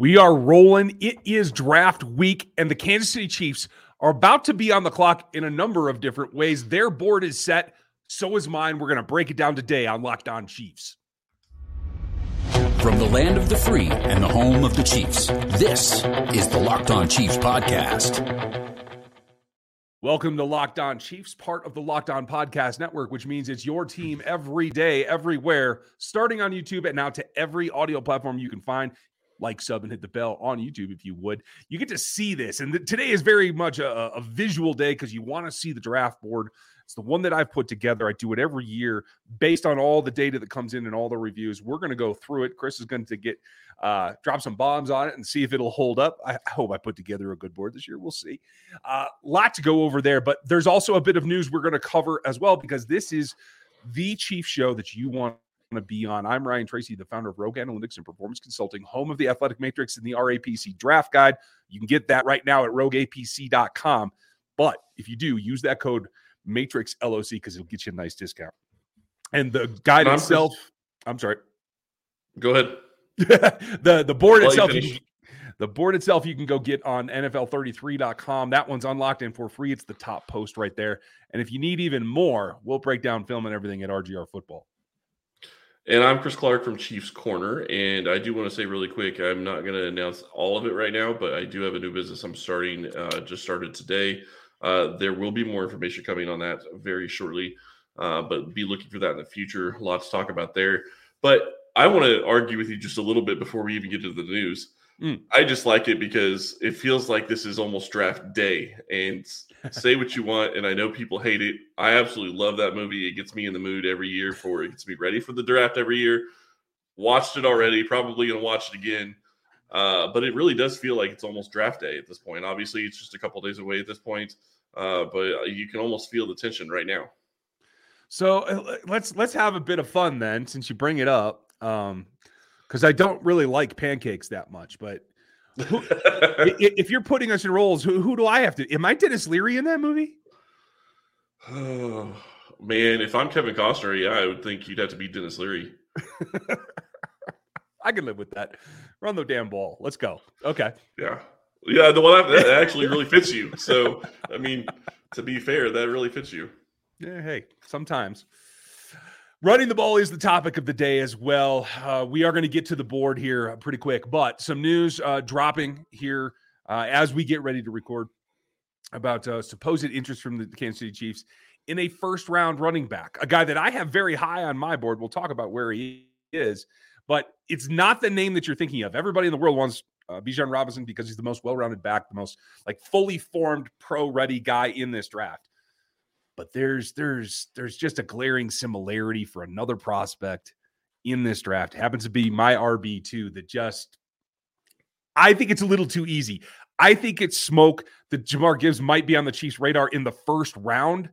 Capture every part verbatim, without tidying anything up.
We are rolling. It is draft week, and the Kansas City Chiefs are about to be on the clock in a number of different ways. Their board is set. So is mine. We're going to break it down today on Locked On Chiefs. From the land of the free and the home of the Chiefs, this is the Locked On Chiefs podcast. Welcome to Locked On Chiefs, part of the Locked On Podcast Network, which means it's your team every day, everywhere, starting on YouTube and now to every audio platform you can find. Like, sub, and hit the bell on YouTube if you would. You get to see this. And th- today is very much a, a visual day because you want to see the draft board. It's the one that I've put together. I do it every year based on all the data that comes in and all the reviews. We're going to go through it. Chris is going to get uh, drop some bombs on it and see if it'll hold up. I, I hope I put together a good board this year. We'll see. A uh, lot to go over there, but there's also a bit of news we're going to cover as well because this is the Chiefs show that you want to be on. I'm Ryan Tracy, the founder of Rogue Analytics and Performance Consulting, home of the Athletic Matrix and the R A P C Draft Guide. You can get that right now at rogue a p c dot com. But if you do, use that code MATRIXLOC because it'll get you a nice discount. And the guide I'm itself, just... I'm sorry. Go ahead. the the board I'll itself, you the board itself, you can go get on N F L thirty-three dot com. That one's unlocked and for free. It's the top post right there. And if you need even more, we'll break down film and everything at R G R Football. And I'm Chris Clark from Chiefs Corner, and I do want to say really quick, I'm not going to announce all of it right now, but I do have a new business I'm starting, uh, just started today. Uh, there will be more information coming on that very shortly, uh, but be looking for that in the future. Lots to talk about there. But I want to argue with you just a little bit before we even get to the news. Mm. I just like it because it feels like this is almost draft day, and say what you want, and I know people hate it. I absolutely love that movie. It gets me in the mood every year for it. Gets me ready for the draft every year. Watched it already. Probably going to watch it again. Uh, but it really does feel like it's almost draft day at this point. Obviously, it's just a couple days away at this point. Uh, but you can almost feel the tension right now. So uh, let's let's have a bit of fun then, since you bring it up. Um, because I don't really like pancakes that much, but who, if you're putting us in roles, who, who do I have to? Am I Dennis Leary in that movie? Oh, man, if I'm Kevin Costner, yeah, I would think you'd have to be Dennis Leary. I can live with that. Run the damn ball. Let's go. Okay. Yeah. Yeah, the one that actually really fits you. So, I mean, to be fair, that really fits you. Yeah, hey, sometimes. Running the ball is the topic of the day as well. Uh, we are going to get to the board here pretty quick, but some news uh, dropping here uh, as we get ready to record about uh, supposed interest from the Kansas City Chiefs in a first-round running back, a guy that I have very high on my board. We'll talk about where he is, but it's not the name that you're thinking of. Everybody in the world wants uh, Bijan Robinson because he's the most well-rounded back, the most like fully formed, pro-ready guy in this draft. But there's there's there's just a glaring similarity for another prospect in this draft. Happens to be my R B two that just, I think it's a little too easy. I think it's smoke that Jahmyr Gibbs might be on the Chiefs' radar in the first round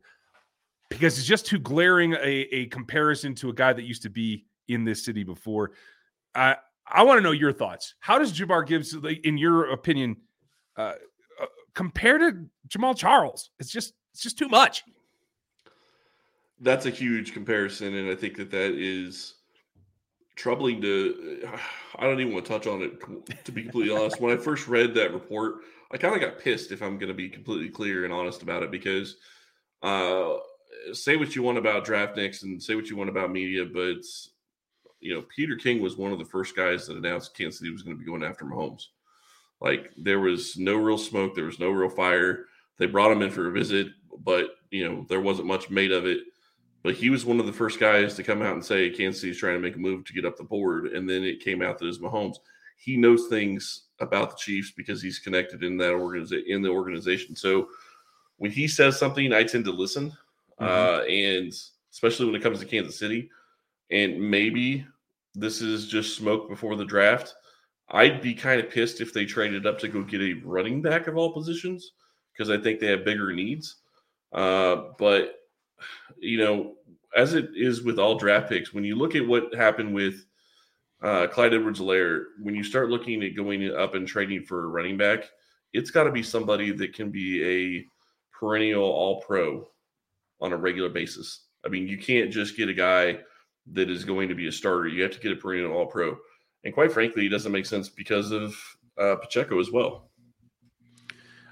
because it's just too glaring a, a comparison to a guy that used to be in this city before. I I want to know your thoughts. How does Jahmyr Gibbs, in your opinion, uh, compare to Jamaal Charles? It's just it's just too much. That's a huge comparison, and I think that that is troubling to – I don't even want to touch on it, to be completely honest. When I first read that report, I kind of got pissed, if I'm going to be completely clear and honest about it, because uh, say what you want about DraftKings and say what you want about media, but, you know, Peter King was one of the first guys that announced Kansas City was going to be going after Mahomes. Like, there was no real smoke. There was no real fire. They brought him in for a visit, but, you know, there wasn't much made of it. But he was one of the first guys to come out and say Kansas City's trying to make a move to get up the board, and then it came out that it was Mahomes. He knows things about the Chiefs because he's connected in that organiza- in the organization. So when he says something, I tend to listen, mm-hmm. uh, and especially when it comes to Kansas City. And maybe this is just smoke before the draft. I'd be kind of pissed if they traded up to go get a running back of all positions because I think they have bigger needs. Uh, but – you know, as it is with all draft picks, when you look at what happened with uh, Clyde Edwards-Helaire, when you start looking at going up and trading for a running back, it's got to be somebody that can be a perennial all-pro on a regular basis. I mean, you can't just get a guy that is going to be a starter. You have to get a perennial all-pro. And quite frankly, it doesn't make sense because of uh, Pacheco as well.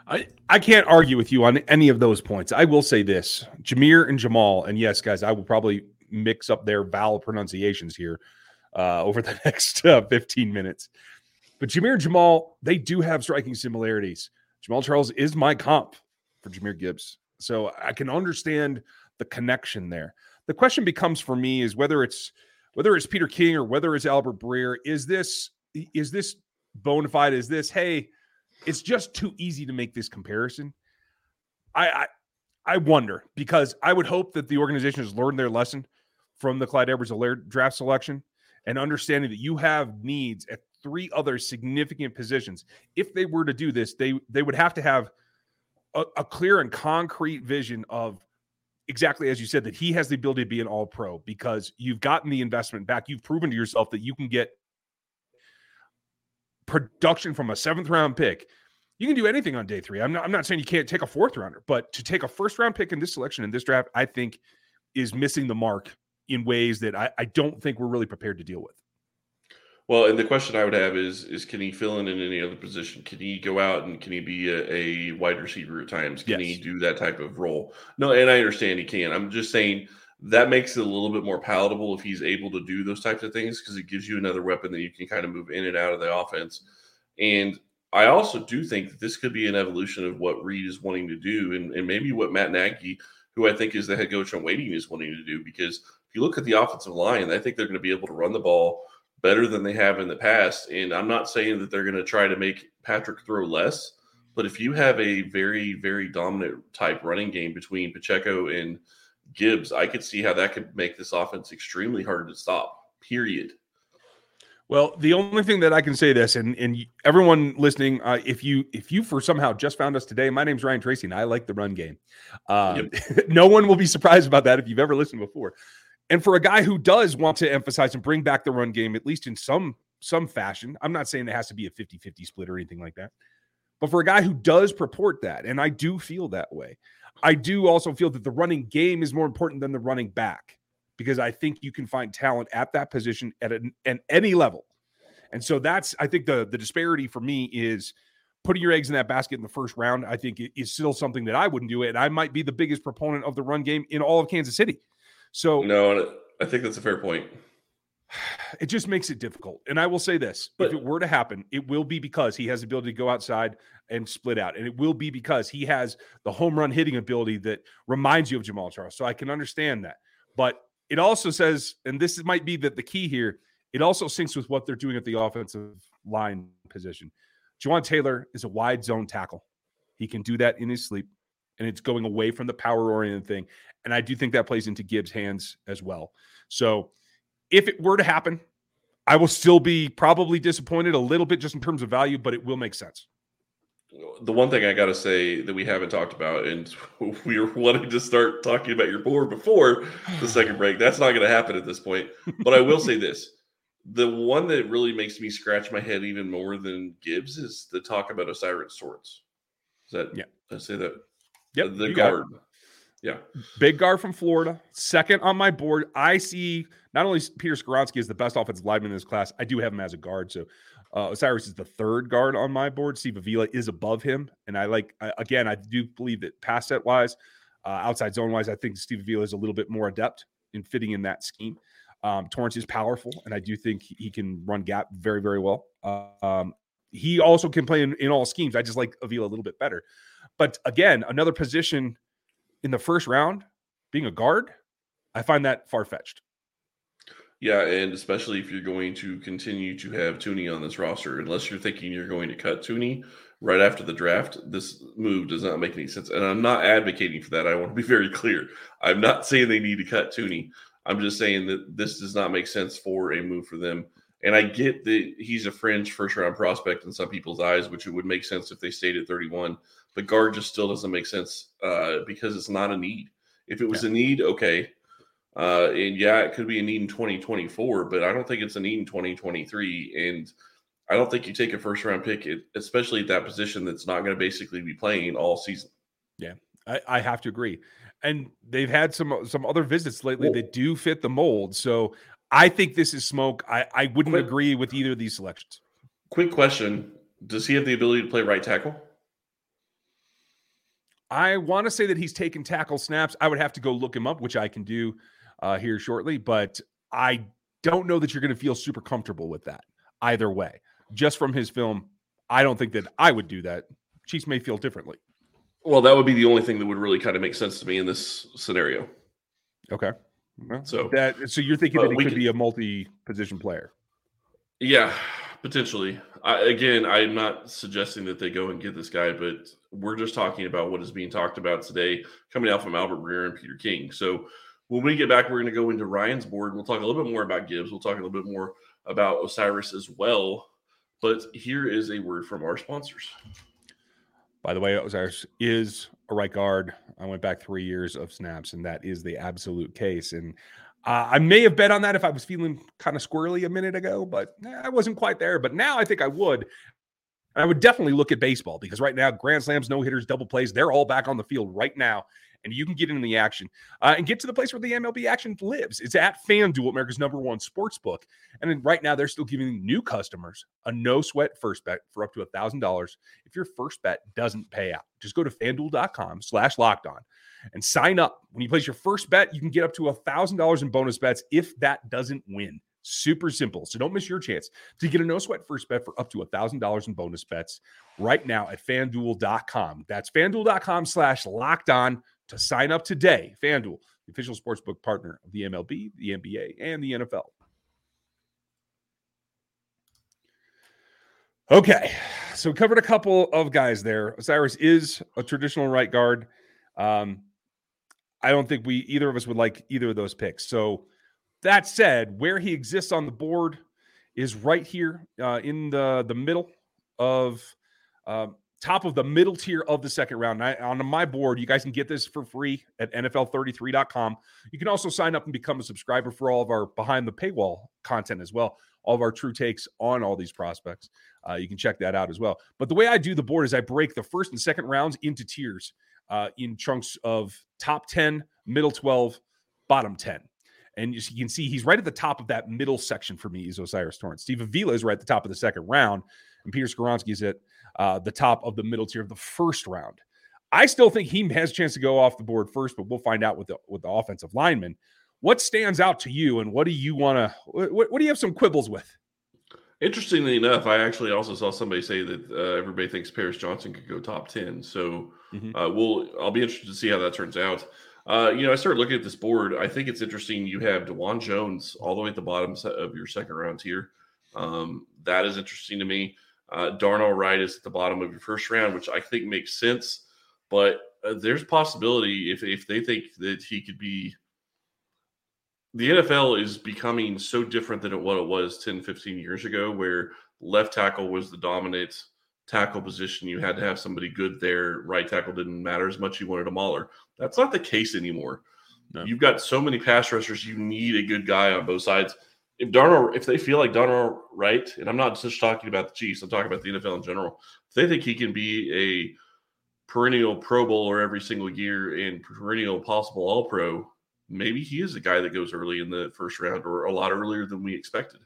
I, I can't argue with you on any of those points. I will say this, Jahmyr and Jamaal, and yes, guys, I will probably mix up their vowel pronunciations here uh, over the next uh, fifteen minutes. But Jahmyr and Jamaal, they do have striking similarities. Jamaal Charles is my comp for Jahmyr Gibbs. So I can understand the connection there. The question becomes for me is whether it's whether it's Peter King or whether it's Albert Breer, is this is this bona fide? Is this, hey, it's just too easy to make this comparison? I, I I wonder, because I would hope that the organization has learned their lesson from the Clyde Edwards-Helaire draft selection and understanding that you have needs at three other significant positions. If they were to do this, they they would have to have a, a clear and concrete vision of exactly as you said, that he has the ability to be an all-pro because you've gotten the investment back. You've proven to yourself that you can get production from a seventh-round pick. You can do anything on day three. I'm not, I'm not saying you can't take a fourth-rounder, but to take a first-round pick in this selection, in this draft, I think is missing the mark in ways that I, I don't think we're really prepared to deal with. Well, and the question I would have is, is can he fill in in any other position? Can he go out and can he be a, a wide receiver at times? Can yes. he do that type of role? No, and I understand he can. I'm just saying that makes it a little bit more palatable if he's able to do those types of things because it gives you another weapon that you can kind of move in and out of the offense. And I also do think that this could be an evolution of what Reed is wanting to do and, and maybe what Matt Nagy, who I think is the head coach in waiting, is wanting to do. Because if you look at the offensive line, I think they're going to be able to run the ball better than they have in the past. And I'm not saying that they're going to try to make Patrick throw less, but if you have a very, very dominant type running game between Pacheco and Gibbs, I could see how that could make this offense extremely hard to stop, period. Well, the only thing that I can say this, and, and everyone listening, uh, if you if you for somehow just found us today, my name's Ryan Tracy, and I like the run game. Um, yep. No one will be surprised about that if you've ever listened before. And for a guy who does want to emphasize and bring back the run game, at least in some some fashion, I'm not saying it has to be a fifty-fifty split or anything like that, but for a guy who does purport that, and I do feel that way, I do also feel that the running game is more important than the running back because I think you can find talent at that position at, an, at any level. And so that's, I think the, the disparity for me is putting your eggs in that basket in the first round, I think is still something that I wouldn't do. And I might be the biggest proponent of the run game in all of Kansas City. So no, I think that's a fair point. It just makes it difficult. And I will say this, but if it were to happen, it will be because he has the ability to go outside and split out. And it will be because he has the home run hitting ability that reminds you of Jamaal Charles. So I can understand that. But it also says, and this might be the, the key here, it also syncs with what they're doing at the offensive line position. Juwan Taylor is a wide zone tackle. He can do that in his sleep. And it's going away from the power-oriented thing. And I do think that plays into Gibbs' hands as well. So if it were to happen, I will still be probably disappointed a little bit just in terms of value, but it will make sense. The one thing I got to say that we haven't talked about, and we were wanting to start talking about your board before the second break, that's not going to happen at this point. But I will say this. The one that really makes me scratch my head even more than Gibbs is the talk about O'Cyrus Torrence. Is that, yeah. I say that? Yep, the guard. Yeah. Big guard from Florida. Second on my board. I see not only Peter Skoronski is the best offensive lineman in this class, I do have him as a guard. So uh, O'Cyrus is the third guard on my board. Steve Avila is above him. And I like, I, again, I do believe that pass set wise, uh, outside zone wise, I think Steve Avila is a little bit more adept in fitting in that scheme. Um, Torrance is powerful, and I do think he can run gap very, very well. Uh, um, he also can play in, in all schemes. I just like Avila a little bit better. But again, another position in the first round, being a guard, I find that far-fetched. Yeah, and especially if you're going to continue to have Tooney on this roster, unless you're thinking you're going to cut Tooney right after the draft, this move does not make any sense. And I'm not advocating for that. I want to be very clear. I'm not saying they need to cut Tooney. I'm just saying that this does not make sense for a move for them. And I get that he's a fringe first-round prospect in some people's eyes, which it would make sense if they stayed at thirty-one. But guard just still doesn't make sense uh, because it's not a need. If it was yeah. a need, okay. Uh, and, yeah, it could be a need in twenty twenty-four, but I don't think it's a need in twenty twenty-three. And I don't think you take a first-round pick, especially at that position that's not going to basically be playing all season. Yeah, I, I have to agree. And they've had some, some other visits lately Whoa. that do fit the mold. So – I think this is smoke. I, I wouldn't quick, agree with either of these selections. Quick question. Does he have the ability to play right tackle? I want to say that he's taken tackle snaps. I would have to go look him up, which I can do uh, here shortly. But I don't know that you're going to feel super comfortable with that either way. Just from his film, I don't think that I would do that. Chiefs may feel differently. Well, that would be the only thing that would really kind of make sense to me in this scenario. Okay. Well, so that so you're thinking that he could can, be a multi-position player? Yeah, potentially. I, again, I'm not suggesting that they go and get this guy, but we're just talking about what is being talked about today coming out from Albert Breer and Peter King. So when we get back, we're going to go into Ryan's board. We'll talk a little bit more about Gibbs. We'll talk a little bit more about O'Cyrus as well. But here is a word from our sponsors. By the way, O'Cyrus is a right guard. I went back three years of snaps, and that is the absolute case. And uh, I may have bet on that if I was feeling kind of squirrely a minute ago, but eh, I wasn't quite there. But now I think I would. I would definitely look at baseball because right now, grand slams, no-hitters, double plays, they're all back on the field right now. And you can get in the action uh, and get to the place where the M L B action lives. It's at FanDuel, America's number one sports book. And then right now, they're still giving new customers a no-sweat first bet for up to one thousand dollars if your first bet doesn't pay out. Just go to FanDuel.com slash locked on and sign up. When you place your first bet, you can get up to one thousand dollars in bonus bets if that doesn't win. Super simple. So don't miss your chance to get a no-sweat first bet for up to one thousand dollars in bonus bets right now at FanDuel dot com. That's FanDuel.com slash locked on. To sign up today, FanDuel, the official sportsbook partner of the M L B, the N B A, and the N F L. Okay, so we covered a couple of guys there. O'Cyrus is a traditional right guard. Um, I don't think we either of us would like either of those picks. So that said, where he exists on the board is right here uh, in the, the middle of uh, – top of the middle tier of the second round. I, on my board, you guys can get this for free at N F L thirty-three dot com. You can also sign up and become a subscriber for all of our behind the paywall content as well, all of our true takes on all these prospects. Uh, you can check that out as well. But the way I do the board is I break the first and second rounds into tiers uh, in chunks of top ten, middle twelve, bottom ten. And you can see he's right at the top of that middle section for me is O'Cyrus Torrence. Steve Avila is right at the top of the second round. And Peter Skoronski is at uh, the top of the middle tier of the first round. I still think he has a chance to go off the board first, but we'll find out with the with the offensive lineman. What stands out to you, and what do you want to? What, what do you have some quibbles with? Interestingly enough, I actually also saw somebody say that uh, everybody thinks Paris Johnson could go top ten. So mm-hmm. uh, we'll I'll be interested to see how that turns out. Uh, you know, I started looking at this board. I think it's interesting. You have DeJuan Jones all the way at the bottom of your second round tier. Um, that is interesting to me. Uh, Darnell Wright is at the bottom of your first round, which I think makes sense. But uh, there's possibility if if they think that he could be – the N F L is becoming so different than what it was ten, fifteen years ago, where left tackle was the dominant tackle position. You had to have somebody good there. Right tackle didn't matter as much. You wanted a mauler. That's not the case anymore. No. You've got so many pass rushers. You need a good guy on both sides. If Darnell, if they feel like Darnell Wright, and I'm not just talking about the Chiefs, I'm talking about the N F L in general, if they think he can be a perennial Pro Bowler every single year and perennial possible All-Pro, maybe he is a guy that goes early in the first round or a lot earlier than we expected,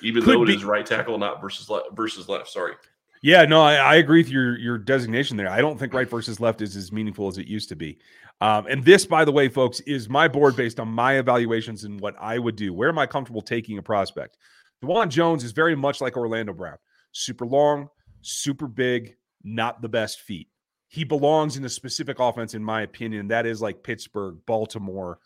even Could though it be. is right tackle, not versus le- versus left. Sorry. Yeah, no, I, I agree with your your designation there. I don't think right versus left is as meaningful as it used to be. Um, and this, by the way, folks, is my board based on my evaluations and what I would do. Where am I comfortable taking a prospect? DeJuan Jones is very much like Orlando Brown. Super long, super big, not the best feet. He belongs in a specific offense, in my opinion. That is like Pittsburgh, Baltimore,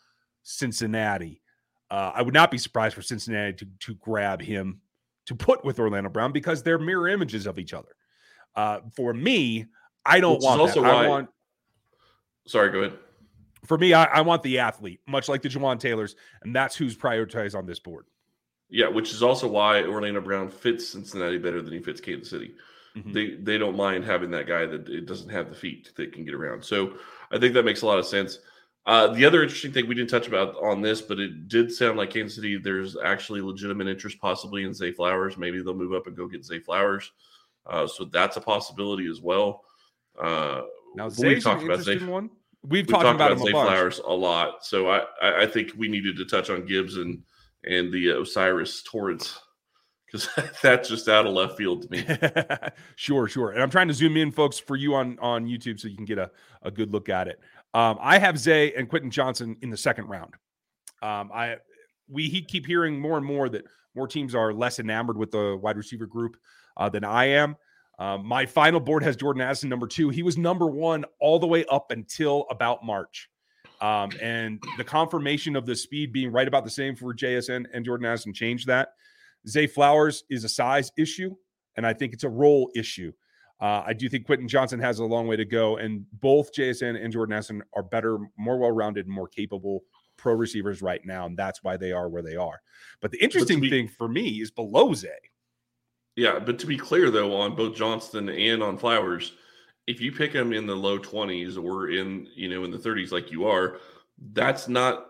Cincinnati. Uh, I would not be surprised for Cincinnati to, to grab him to put with Orlando Brown because they're mirror images of each other. Uh, for me, I don't Which want is also that. Why... I want... Sorry, go ahead. For me, I, I want the athlete, much like the Jawan Taylors, and that's who's prioritized on this board. Yeah, which is also why Orlando Brown fits Cincinnati better than he fits Kansas City. Mm-hmm. They they don't mind having that guy that it doesn't have the feet that can get around. So I think that makes a lot of sense. Uh, the other interesting thing we didn't touch about on this, but it did sound like Kansas City, there's actually legitimate interest possibly in Zay Flowers. Maybe they'll move up and go get Zay Flowers. Uh, so that's a possibility as well. Uh, now, Zay's an interesting one. We've, We've talked, talked about, about Zay Flowers a lot, so I, I think we needed to touch on Gibbs and, and the O'Cyrus Torrence because that's just out of left field to me. Sure, sure. And I'm trying to zoom in, folks, for you on, on YouTube so you can get a, a good look at it. Um, I have Zay and Quentin Johnston in the second round. Um, I we he keep hearing more and more that more teams are less enamored with the wide receiver group uh, than I am. Uh, my final board has Jordan Addison number two. He was number one all the way up until about March. Um, and the confirmation of the speed being right about the same for J S N and Jordan Addison changed that. Zay Flowers is a size issue, and I think it's a role issue. Uh, I do think Quentin Johnston has a long way to go, and both J S N and Jordan Addison are better, more well-rounded, more capable pro receivers right now, and that's why they are where they are. But the interesting but be, thing for me is below Zay. Yeah, but to be clear, though, on both Johnston and on Flowers, if you pick them in the low twenties or in, you know, in the thirties like you are, that's not,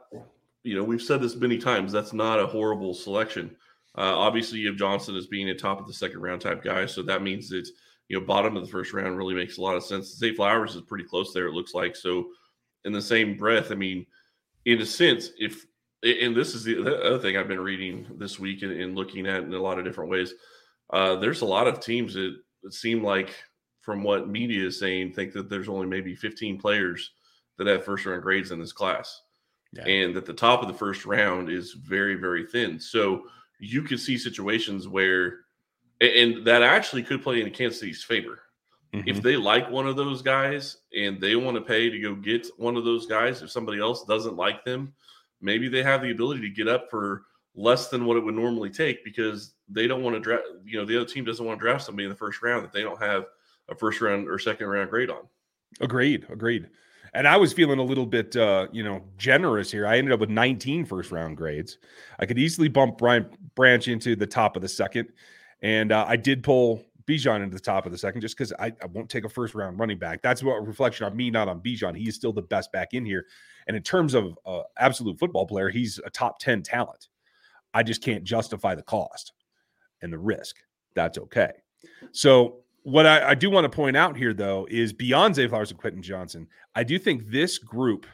you know, we've said this many times, that's not a horrible selection. Uh, obviously, you have Johnston as being a top of the second round type guy, so that means that, you know, bottom of the first round really makes a lot of sense. Zay Flowers is pretty close there, it looks like. So in the same breath, I mean, in a sense, if, and this is the other thing I've been reading this week and, and looking at in a lot of different ways, uh, there's a lot of teams that seem like, from what media is saying, think that there's only maybe fifteen players that have first round grades in this class. Yeah. And that the top of the first round is very, very thin. So you could see situations where, and that actually could play in Kansas City's favor. Mm-hmm. If they like one of those guys and they want to pay to go get one of those guys, if somebody else doesn't like them, maybe they have the ability to get up for less than what it would normally take because they don't want to draft, you know, the other team doesn't want to draft somebody in the first round that they don't have a first round or second round grade on. Agreed. Agreed. And I was feeling a little bit, uh, you know, generous here. I ended up with nineteen first round grades. I could easily bump Brian Branch into the top of the second. And uh, I did pull Bijan into the top of the second just because I, I won't take a first-round running back. That's what a reflection on me, not on Bijan. He is still the best back in here. And in terms of uh, absolute football player, he's a top ten talent. I just can't justify the cost and the risk. That's okay. So what I, I do want to point out here, though, is beyond Zay Flowers and Quentin Johnston, I do think this group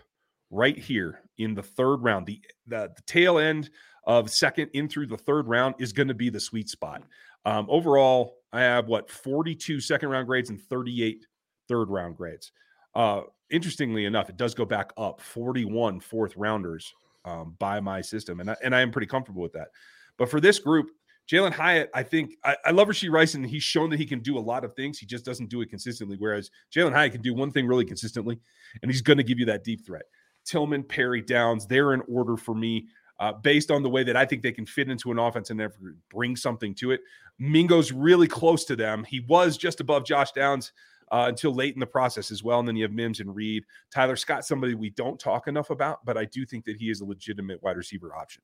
right here in the third round, the, the, the tail end of second in through the third round is going to be the sweet spot. Um, overall, I have, what, forty-two second-round grades and thirty-eight third-round grades. Uh, interestingly enough, it does go back up, forty-one fourth-rounders um, by my system, and I, and I am pretty comfortable with that. But for this group, Jalen Hyatt, I think I, I love Rashee Rice, and he's shown that he can do a lot of things. He just doesn't do it consistently, whereas Jalen Hyatt can do one thing really consistently, and he's going to give you that deep threat. Tillman, Perry, Downs, they're in order for me. Uh, based on the way that I think they can fit into an offense and never bring something to it. Mingo's really close to them. He was just above Josh Downs uh, until late in the process as well. And then you have Mims and Reed. Tyler Scott, somebody we don't talk enough about, but I do think that he is a legitimate wide receiver option.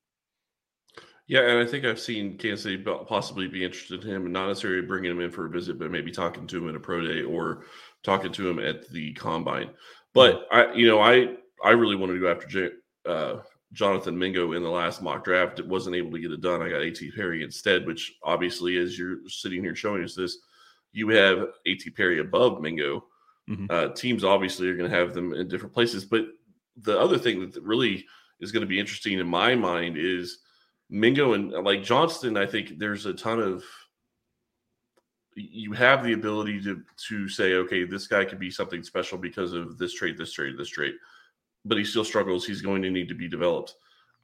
Yeah, and I think I've seen Kansas City possibly be interested in him and not necessarily bringing him in for a visit, but maybe talking to him at a pro day or talking to him at the combine. But, I, you know, I, I really wanted to go after J. Uh, Jonathan Mingo in the last mock draft. It wasn't able to get it done. I got A T. Perry instead, which obviously, as you're sitting here showing us this, you have A T. Perry above Mingo. Mm-hmm. Uh, teams obviously are going to have them in different places. But the other thing that really is going to be interesting in my mind is Mingo and like Johnston. I think there's a ton of, you have the ability to, to say, okay, this guy could be something special because of this trait, this trait, this trait. But he still struggles. He's going to need to be developed.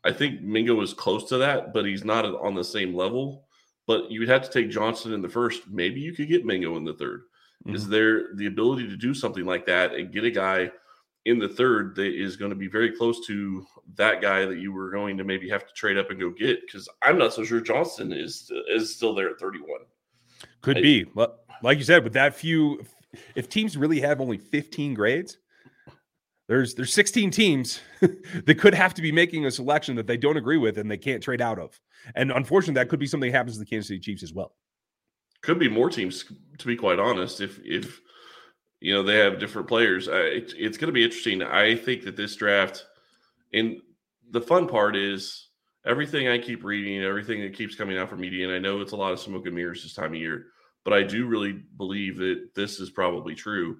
I think Mingo is close to that, but he's not on the same level. But you would have to take Johnston in the first. Maybe you could get Mingo in the third. Mm-hmm. Is there the ability to do something like that and get a guy in the third that is going to be very close to that guy that you were going to maybe have to trade up and go get? Because I'm not so sure Johnston is is still there at thirty-one. Could I, be. Well, like you said, with that few, if teams really have only fifteen grades, There's there's sixteen teams that could have to be making a selection that they don't agree with and they can't trade out of. And unfortunately, that could be something that happens to the Kansas City Chiefs as well. Could be more teams, to be quite honest, if, if you know, they have different players. Uh, it, it's going to be interesting. I think that this draft, and the fun part is everything I keep reading, everything that keeps coming out from media, and I know it's a lot of smoke and mirrors this time of year, but I do really believe that this is probably true.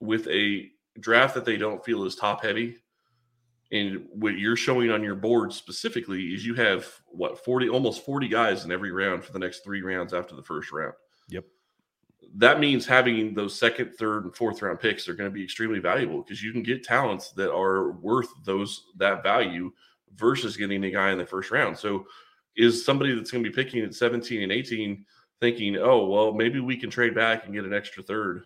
With a draft that they don't feel is top heavy, And what you're showing on your board specifically is you have, what, forty, almost forty guys in every round for the next three rounds after the first round. Yep. That means having those second, third, and fourth round picks are going to be extremely valuable because you can get talents that are worth those that value versus getting a guy in the first round. So is somebody that's going to be picking at seventeen and eighteen thinking, oh, well, maybe we can trade back and get an extra third,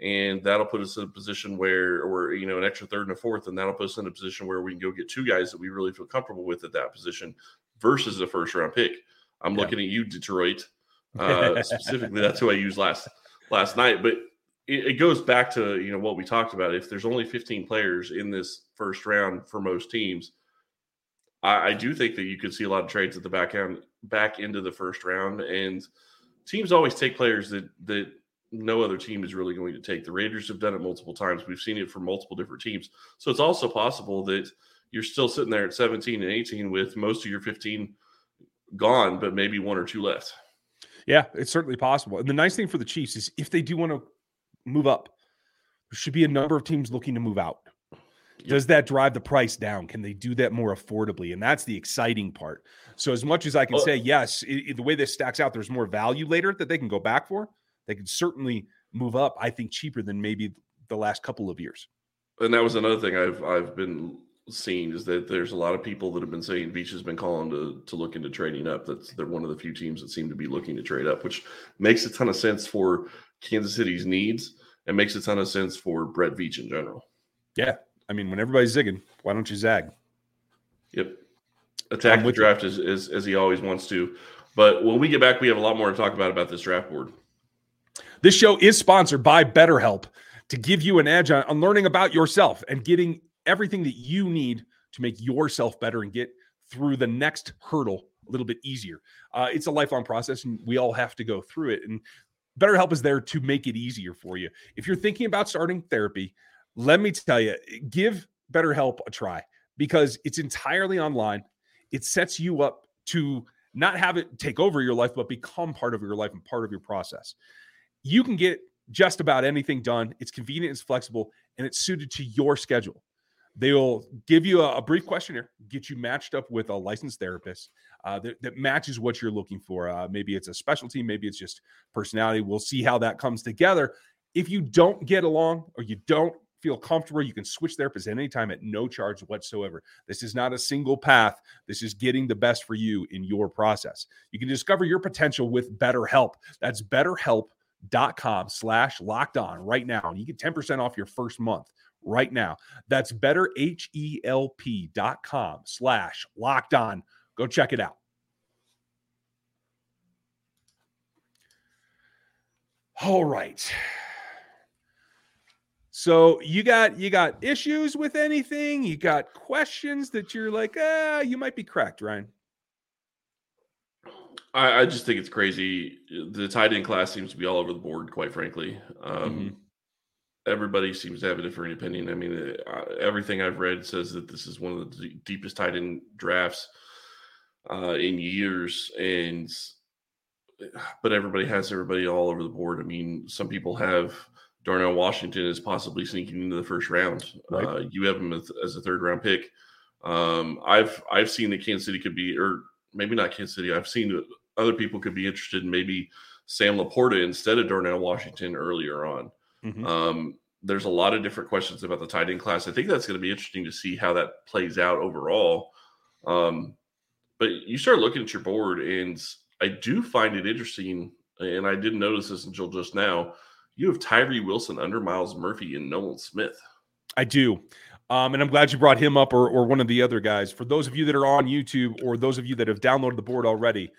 and that'll put us in a position where, or, you know, an extra third and a fourth, and that'll put us in a position where we can go get two guys that we really feel comfortable with at that position versus a first round pick. I'm yeah. looking at you, Detroit. Uh, specifically, that's who I used last last night. But it, it goes back to, you know, what we talked about. If there's only fifteen players in this first round for most teams, I, I do think that you could see a lot of trades at the back end, back into the first round. And teams always take players that that no other team is really going to take. The Raiders have done it multiple times. We've seen it from multiple different teams. So it's also possible that you're still sitting there at seventeen and eighteen with most of your fifteen gone, but maybe one or two left. Yeah, it's certainly possible. And the nice thing for the Chiefs is if they do want to move up, there should be a number of teams looking to move out. Yep. Does that drive the price down? Can they do that more affordably? And that's the exciting part. So as much as I can well, say, yes, it, it, the way this stacks out, there's more value later that they can go back for. They could certainly move up, I think, cheaper than maybe the last couple of years. And that was another thing I've I've been seeing is that there's a lot of people that have been saying Veach has been calling to to look into trading up. That's they're one of the few teams that seem to be looking to trade up, which makes a ton of sense for Kansas City's needs and makes a ton of sense for Brett Veach in general. Yeah. I mean, when everybody's zigging, why don't you zag? Yep. Attack the draft as, as, as he always wants to. But when we get back, we have a lot more to talk about about this draft board. This show is sponsored by BetterHelp to give you an edge on, on learning about yourself and getting everything that you need to make yourself better and get through the next hurdle a little bit easier. Uh, it's a lifelong process, and we all have to go through it. And BetterHelp is there to make it easier for you. If you're thinking about starting therapy, let me tell you, give BetterHelp a try because it's entirely online. It sets you up to not have it take over your life, but become part of your life and part of your process. You can get just about anything done. It's convenient, it's flexible, and it's suited to your schedule. They will give you a, a brief questionnaire, get you matched up with a licensed therapist uh, that, that matches what you're looking for. Uh, maybe it's a specialty, maybe it's just personality. We'll see how that comes together. If you don't get along or you don't feel comfortable, you can switch therapists at any time at no charge whatsoever. This is not a single path. This is getting the best for you in your process. You can discover your potential with BetterHelp. That's BetterHelp. dot com slash locked on right now, and you get ten percent off your first month right now. That's betterhelp.com slash locked on. Go check it out. All right. So you got you got issues with anything? You got questions that you're like, ah, you might be cracked, Ryan. I, I just think it's crazy. The tight end class seems to be all over the board, quite frankly. Um, mm-hmm. Everybody seems to have a different opinion. I mean, uh, everything I've read says that this is one of the d- deepest tight end drafts uh, in years. And but everybody has everybody all over the board. I mean, some people have Darnell Washington as possibly sneaking into the first round. Right. Uh, you have him as, as a third round pick. Um, I've I've seen that Kansas City could be or. Maybe not Kansas City. I've seen other people could be interested in maybe Sam Laporta instead of Darnell Washington earlier on. Mm-hmm. Um, there's a lot of different questions about the tight end class. I think that's going to be interesting to see how that plays out overall. Um, but you start looking at your board, and I do find it interesting, and I didn't notice this until just now, you have Tyree Wilson under Miles Murphy and Nolan Smith. I do. Um, and I'm glad you brought him up or, or one of the other guys. For those of you that are on YouTube or those of you that have downloaded the board already,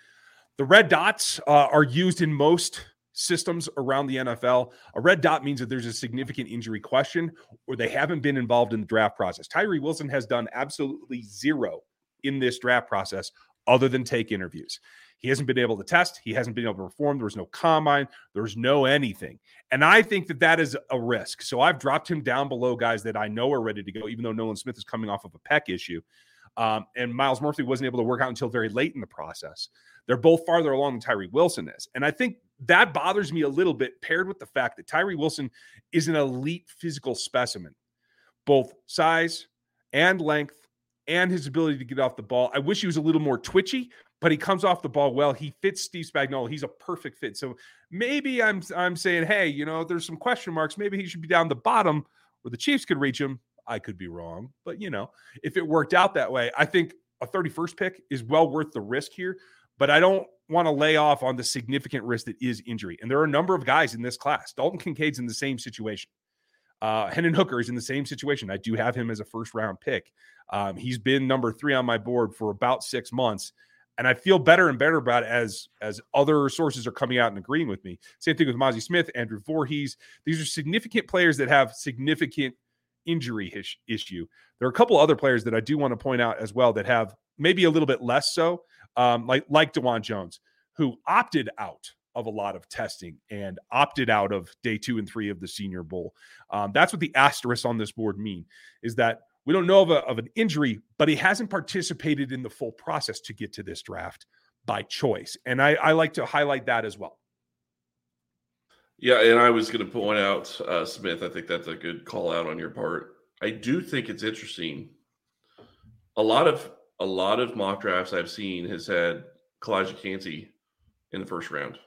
the red dots uh, are used in most systems around the N F L. A red dot means that there's a significant injury question or they haven't been involved in the draft process. Tyree Wilson has done absolutely zero in this draft process other than take interviews. He hasn't been able to test. He hasn't been able to perform. There was no combine. There's no anything. And I think that that is a risk. So I've dropped him down below guys that I know are ready to go, even though Nolan Smith is coming off of a pec issue. Um, and Miles Murphy wasn't able to work out until very late in the process. They're both farther along than Tyree Wilson is. And I think that bothers me a little bit, paired with the fact that Tyree Wilson is an elite physical specimen, both size and length and his ability to get off the ball. I wish he was a little more twitchy, but he comes off the ball well. He fits Steve Spagnuolo. He's a perfect fit. So maybe I'm I'm saying, hey, you know, there's some question marks. Maybe he should be down the bottom where the Chiefs could reach him. I could be wrong, but, you know, if it worked out that way, I think a thirty-first pick is well worth the risk here, but I don't want to lay off on the significant risk that is injury. And there are a number of guys in this class. Dalton Kincaid's in the same situation. Uh, Hendon Hooker is in the same situation. I do have him as a first-round pick. Um, he's been number three on my board for about six months, and I feel better and better about it as, as other sources are coming out and agreeing with me. Same thing with Mozzie Smith, Andrew Voorhees. These are significant players that have significant injury ish, issue. There are a couple other players that I do want to point out as well that have maybe a little bit less so, um, like, like DeJuan Jones, who opted out of a lot of testing and opted out of day two and three of the Senior Bowl. Um, that's what the asterisks on this board mean, is that we don't know of, a, of an injury, but he hasn't participated in the full process to get to this draft by choice. And I, I like to highlight that as well. Yeah, and I was going to point out, uh, Smith, I think that's a good call out on your part. I do think it's interesting. A lot of a lot of mock drafts I've seen has had Calijah Kancey in the first round.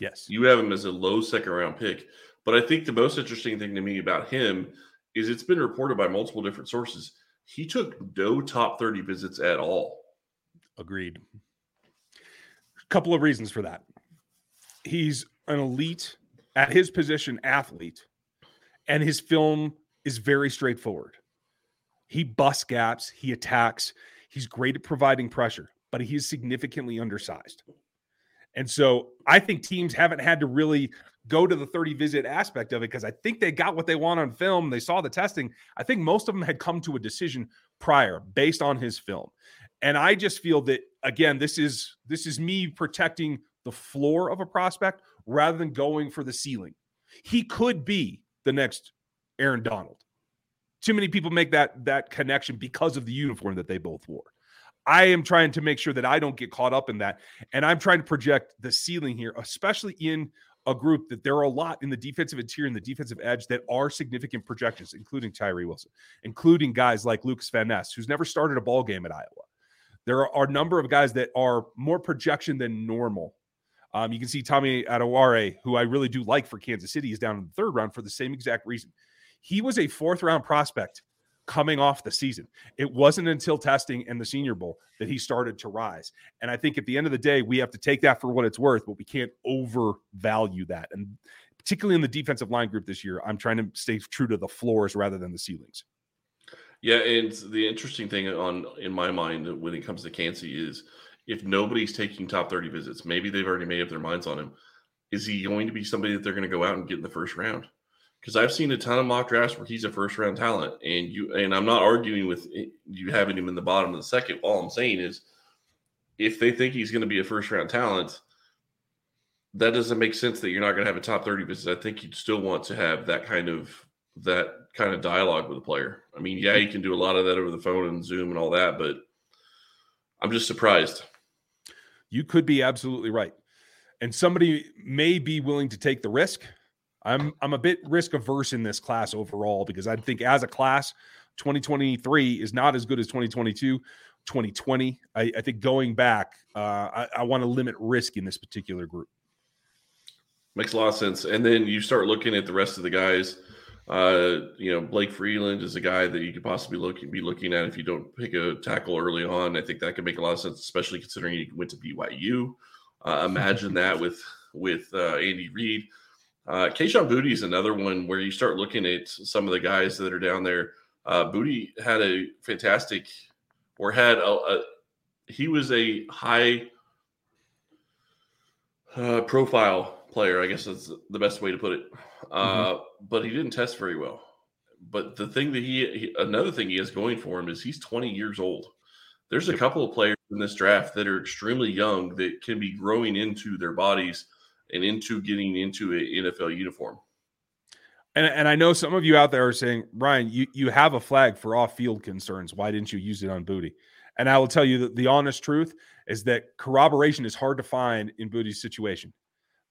Yes. You have him as a low second round pick. But I think the most interesting thing to me about him is it's been reported by multiple different sources. He took no top thirty visits at all. Agreed. A couple of reasons for that. He's an elite at his position athlete, and his film is very straightforward. He busts gaps, he attacks, he's great at providing pressure, but he is significantly undersized. And so I think teams haven't had to really go to the thirty visit aspect of it, because I think they got what they want on film. They saw the testing. I think most of them had come to a decision prior based on his film. And I just feel that, again, this is this is me protecting the floor of a prospect rather than going for the ceiling. He could be the next Aaron Donald. Too many people make that, that connection because of the uniform that they both wore. I am trying to make sure that I don't get caught up in that. And I'm trying to project the ceiling here, especially in a group that there are a lot in the defensive interior and the defensive edge that are significant projections, including Tyree Wilson, including guys like Lucas Van Ness, who's never started a ball game at Iowa. There are a number of guys that are more projection than normal. Um, you can see Tommy Adewale, who I really do like for Kansas City, is down in the third round for the same exact reason. He was a fourth-round prospect coming off the season. It wasn't until testing and the Senior Bowl that he started to rise. And I think at the end of the day, we have to take that for what it's worth, but we can't overvalue that. And particularly in the defensive line group this year, I'm trying to stay true to the floors rather than the ceilings. Yeah, and the interesting thing on in my mind when it comes to Kancey is, if nobody's taking top thirty visits, maybe they've already made up their minds on him. Is he going to be somebody that they're going to go out and get in the first round? Because I've seen a ton of mock drafts where he's a first round talent, and you and I'm not arguing with you having him in the bottom of the second. All I'm saying is, if they think he's going to be a first round talent, that doesn't make sense that you're not going to have a top thirty visit. I think you'd still want to have that kind of that kind of dialogue with a player. I mean, yeah, you can do a lot of that over the phone and Zoom and all that, but I'm just surprised. You could be absolutely right. And somebody may be willing to take the risk. I'm I'm a bit risk averse in this class overall, because I think as a class, twenty twenty-three is not as good as twenty twenty-two, twenty twenty. I, I think going back, uh, I, I want to limit risk in this particular group. Makes a lot of sense. And then you start looking at the rest of the guys. Uh, you know, Blake Freeland is a guy that you could possibly look be looking at if you don't pick a tackle early on. I think that could make a lot of sense, especially considering he went to B Y U. Uh, imagine that with with uh, Andy Reid. Uh, Kayshon Boutte is another one where you start looking at some of the guys that are down there. Uh, Boutte had a fantastic, or had a, a he was a high uh, profile player, I guess that's the best way to put it. Uh, mm-hmm. But he didn't test very well. But the thing that he, he, another thing he has going for him is he's twenty years old. There's a couple of players in this draft that are extremely young that can be growing into their bodies and into getting into an N F L uniform. And, and I know some of you out there are saying, Ryan, you, you have a flag for off-field concerns. Why didn't you use it on Boutte? And I will tell you that the honest truth is that corroboration is hard to find in Boutte's situation.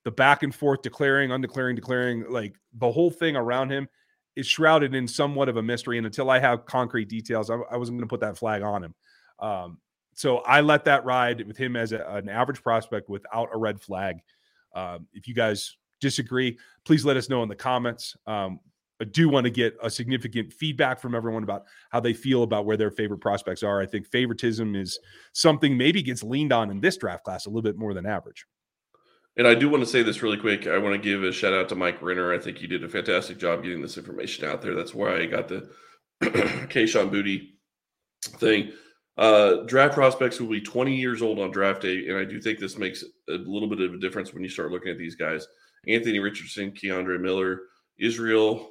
The back and forth declaring, undeclaring, declaring, like the whole thing around him is shrouded in somewhat of a mystery. And until I have concrete details, I, I wasn't going to put that flag on him. Um, so I let that ride with him as a, an average prospect without a red flag. Um, if you guys disagree, please let us know in the comments. Um, I do want to get a significant feedback from everyone about how they feel about where their favorite prospects are. I think favoritism is something maybe gets leaned on in this draft class a little bit more than average. And I do want to say this really quick. I want to give a shout out to Mike Renner. I think he did a fantastic job getting this information out there. That's why I got the Kayshon Boutte thing. Uh, draft prospects will be twenty years old on draft day. And I do think this makes a little bit of a difference when you start looking at these guys. Anthony Richardson, Keandre Miller, Israel,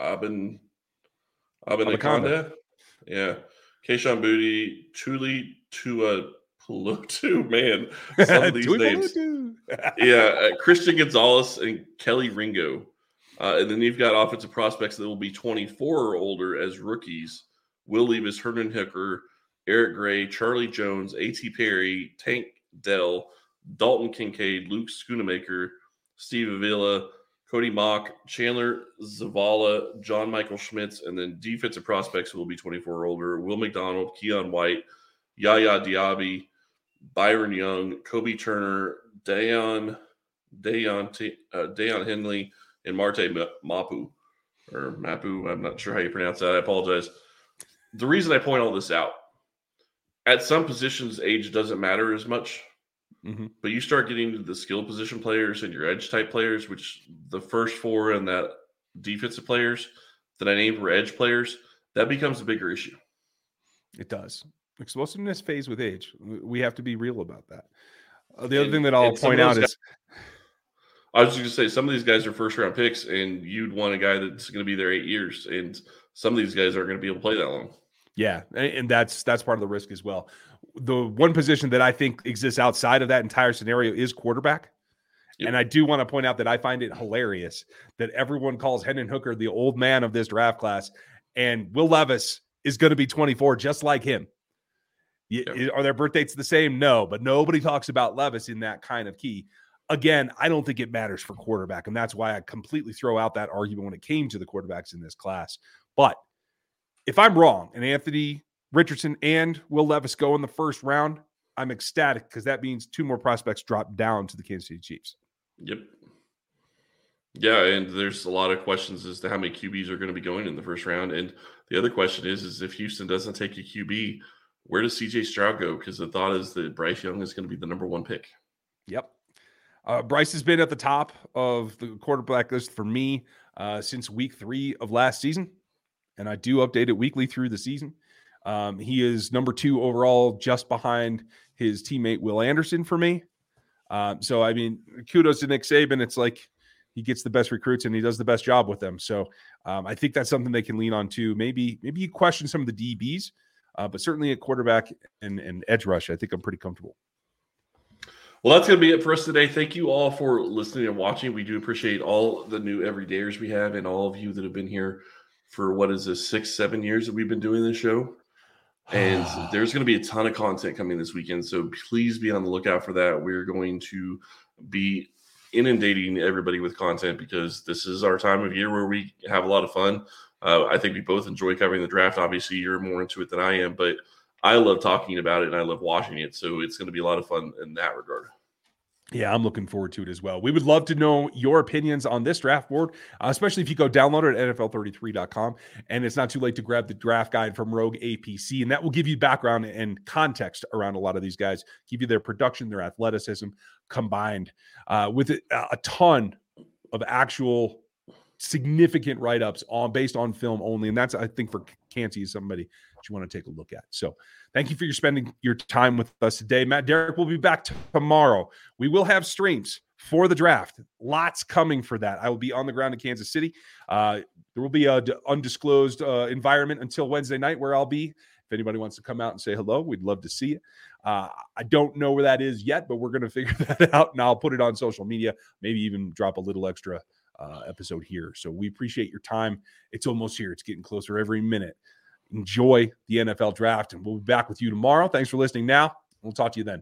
Abin, Abinaconda. Yeah. Kayshon Boutte, Tuli Tua Pelutu, man. Some of these names. yeah. Uh, Christian Gonzalez and Kelly Ringo. Uh, and then you've got offensive prospects that will be twenty-four or older as rookies. Will Levis, Hendon Hooker, Eric Gray, Charlie Jones, A T. Perry, Tank Dell, Dalton Kincaid, Luke Schoonemaker, Steve Avila, Cody Mock, Chandler Zavala, John Michael Schmitz, and then defensive prospects will be twenty-four or older. Will McDonald, Keon White, Yaya Diaby, Byron Young, Kobe Turner, Dayon, Dayon, T- uh, Dayon Henley, and Marte Mapu, or Mapu. I'm not sure how you pronounce that. I apologize. The reason I point all this out, at some positions, age doesn't matter as much. Mm-hmm. But you start getting to the skill position players and your edge type players, which the first four and that defensive players that I named were edge players, that becomes a bigger issue. It does. Explosiveness fades with age. We have to be real about that. Uh, the and, other thing that I'll point out guys, is I was just going to say some of these guys are first round picks, and you'd want a guy that's going to be there eight years, and some of these guys aren't going to be able to play that long. Yeah, and that's that's part of the risk as well. The one position that I think exists outside of that entire scenario is quarterback. Yep. And I do want to point out that I find it hilarious that everyone calls Hendon Hooker the old man of this draft class, and Will Levis is going to be twenty-four just like him. Yep. Are their birth dates the same? No, but nobody talks about Levis in that kind of key. Again, I don't think it matters for quarterback, and that's why I completely throw out that argument when it came to the quarterbacks in this class. But if I'm wrong and Anthony Richardson and Will Levis go in the first round, I'm ecstatic because that means two more prospects drop down to the Kansas City Chiefs. Yep. Yeah, and there's a lot of questions as to how many Q Bs are going to be going in the first round. And the other question is, is if Houston doesn't take a Q B, where does C J Stroud go? Because the thought is that Bryce Young is going to be the number one pick. Yep. Uh, Bryce has been at the top of the quarterback list for me uh, since week three of last season. And I do update it weekly through the season. Um, he is number two overall, just behind his teammate Will Anderson for me. Um, so, I mean, kudos to Nick Saban. It's like he gets the best recruits and he does the best job with them. So um, I think that's something they can lean on too. Maybe maybe you question some of the D Bs, uh, but certainly at quarterback and, and edge rush, I think I'm pretty comfortable. Well, that's going to be it for us today. Thank you all for listening and watching. We do appreciate all the new everydayers we have and all of you that have been here for what is this, six, seven years that we've been doing this show. And there's going to be a ton of content coming this weekend. So please be on the lookout for that. We're going to be inundating everybody with content because this is our time of year where we have a lot of fun. Uh, I think we both enjoy covering the draft. Obviously, you're more into it than I am, but I love talking about it and I love watching it. So it's going to be a lot of fun in that regard. Yeah, I'm looking forward to it as well. We would love to know your opinions on this draft board, especially if you go download it at N F L thirty-three dot com. And it's not too late to grab the draft guide from Rogue A P C. And that will give you background and context around a lot of these guys, give you their production, their athleticism combined uh, with a ton of actual significant write-ups on based on film only. And that's, I think, for Kancey is somebody that you want to take a look at. So thank you for your spending your time with us today. Matt, Derek will be back t- tomorrow. We will have streams for the draft. Lots coming for that. I will be on the ground in Kansas City. Uh, there will be an d- undisclosed uh, environment until Wednesday night where I'll be. If anybody wants to come out and say hello, we'd love to see you. Uh, I don't know where that is yet, but we're going to figure that out, and I'll put it on social media, maybe even drop a little extra Uh, episode here. So we appreciate your time. It's almost here. It's getting closer every minute. Enjoy the N F L draft, and we'll be back with you tomorrow. Thanks for listening now. We'll talk to you then.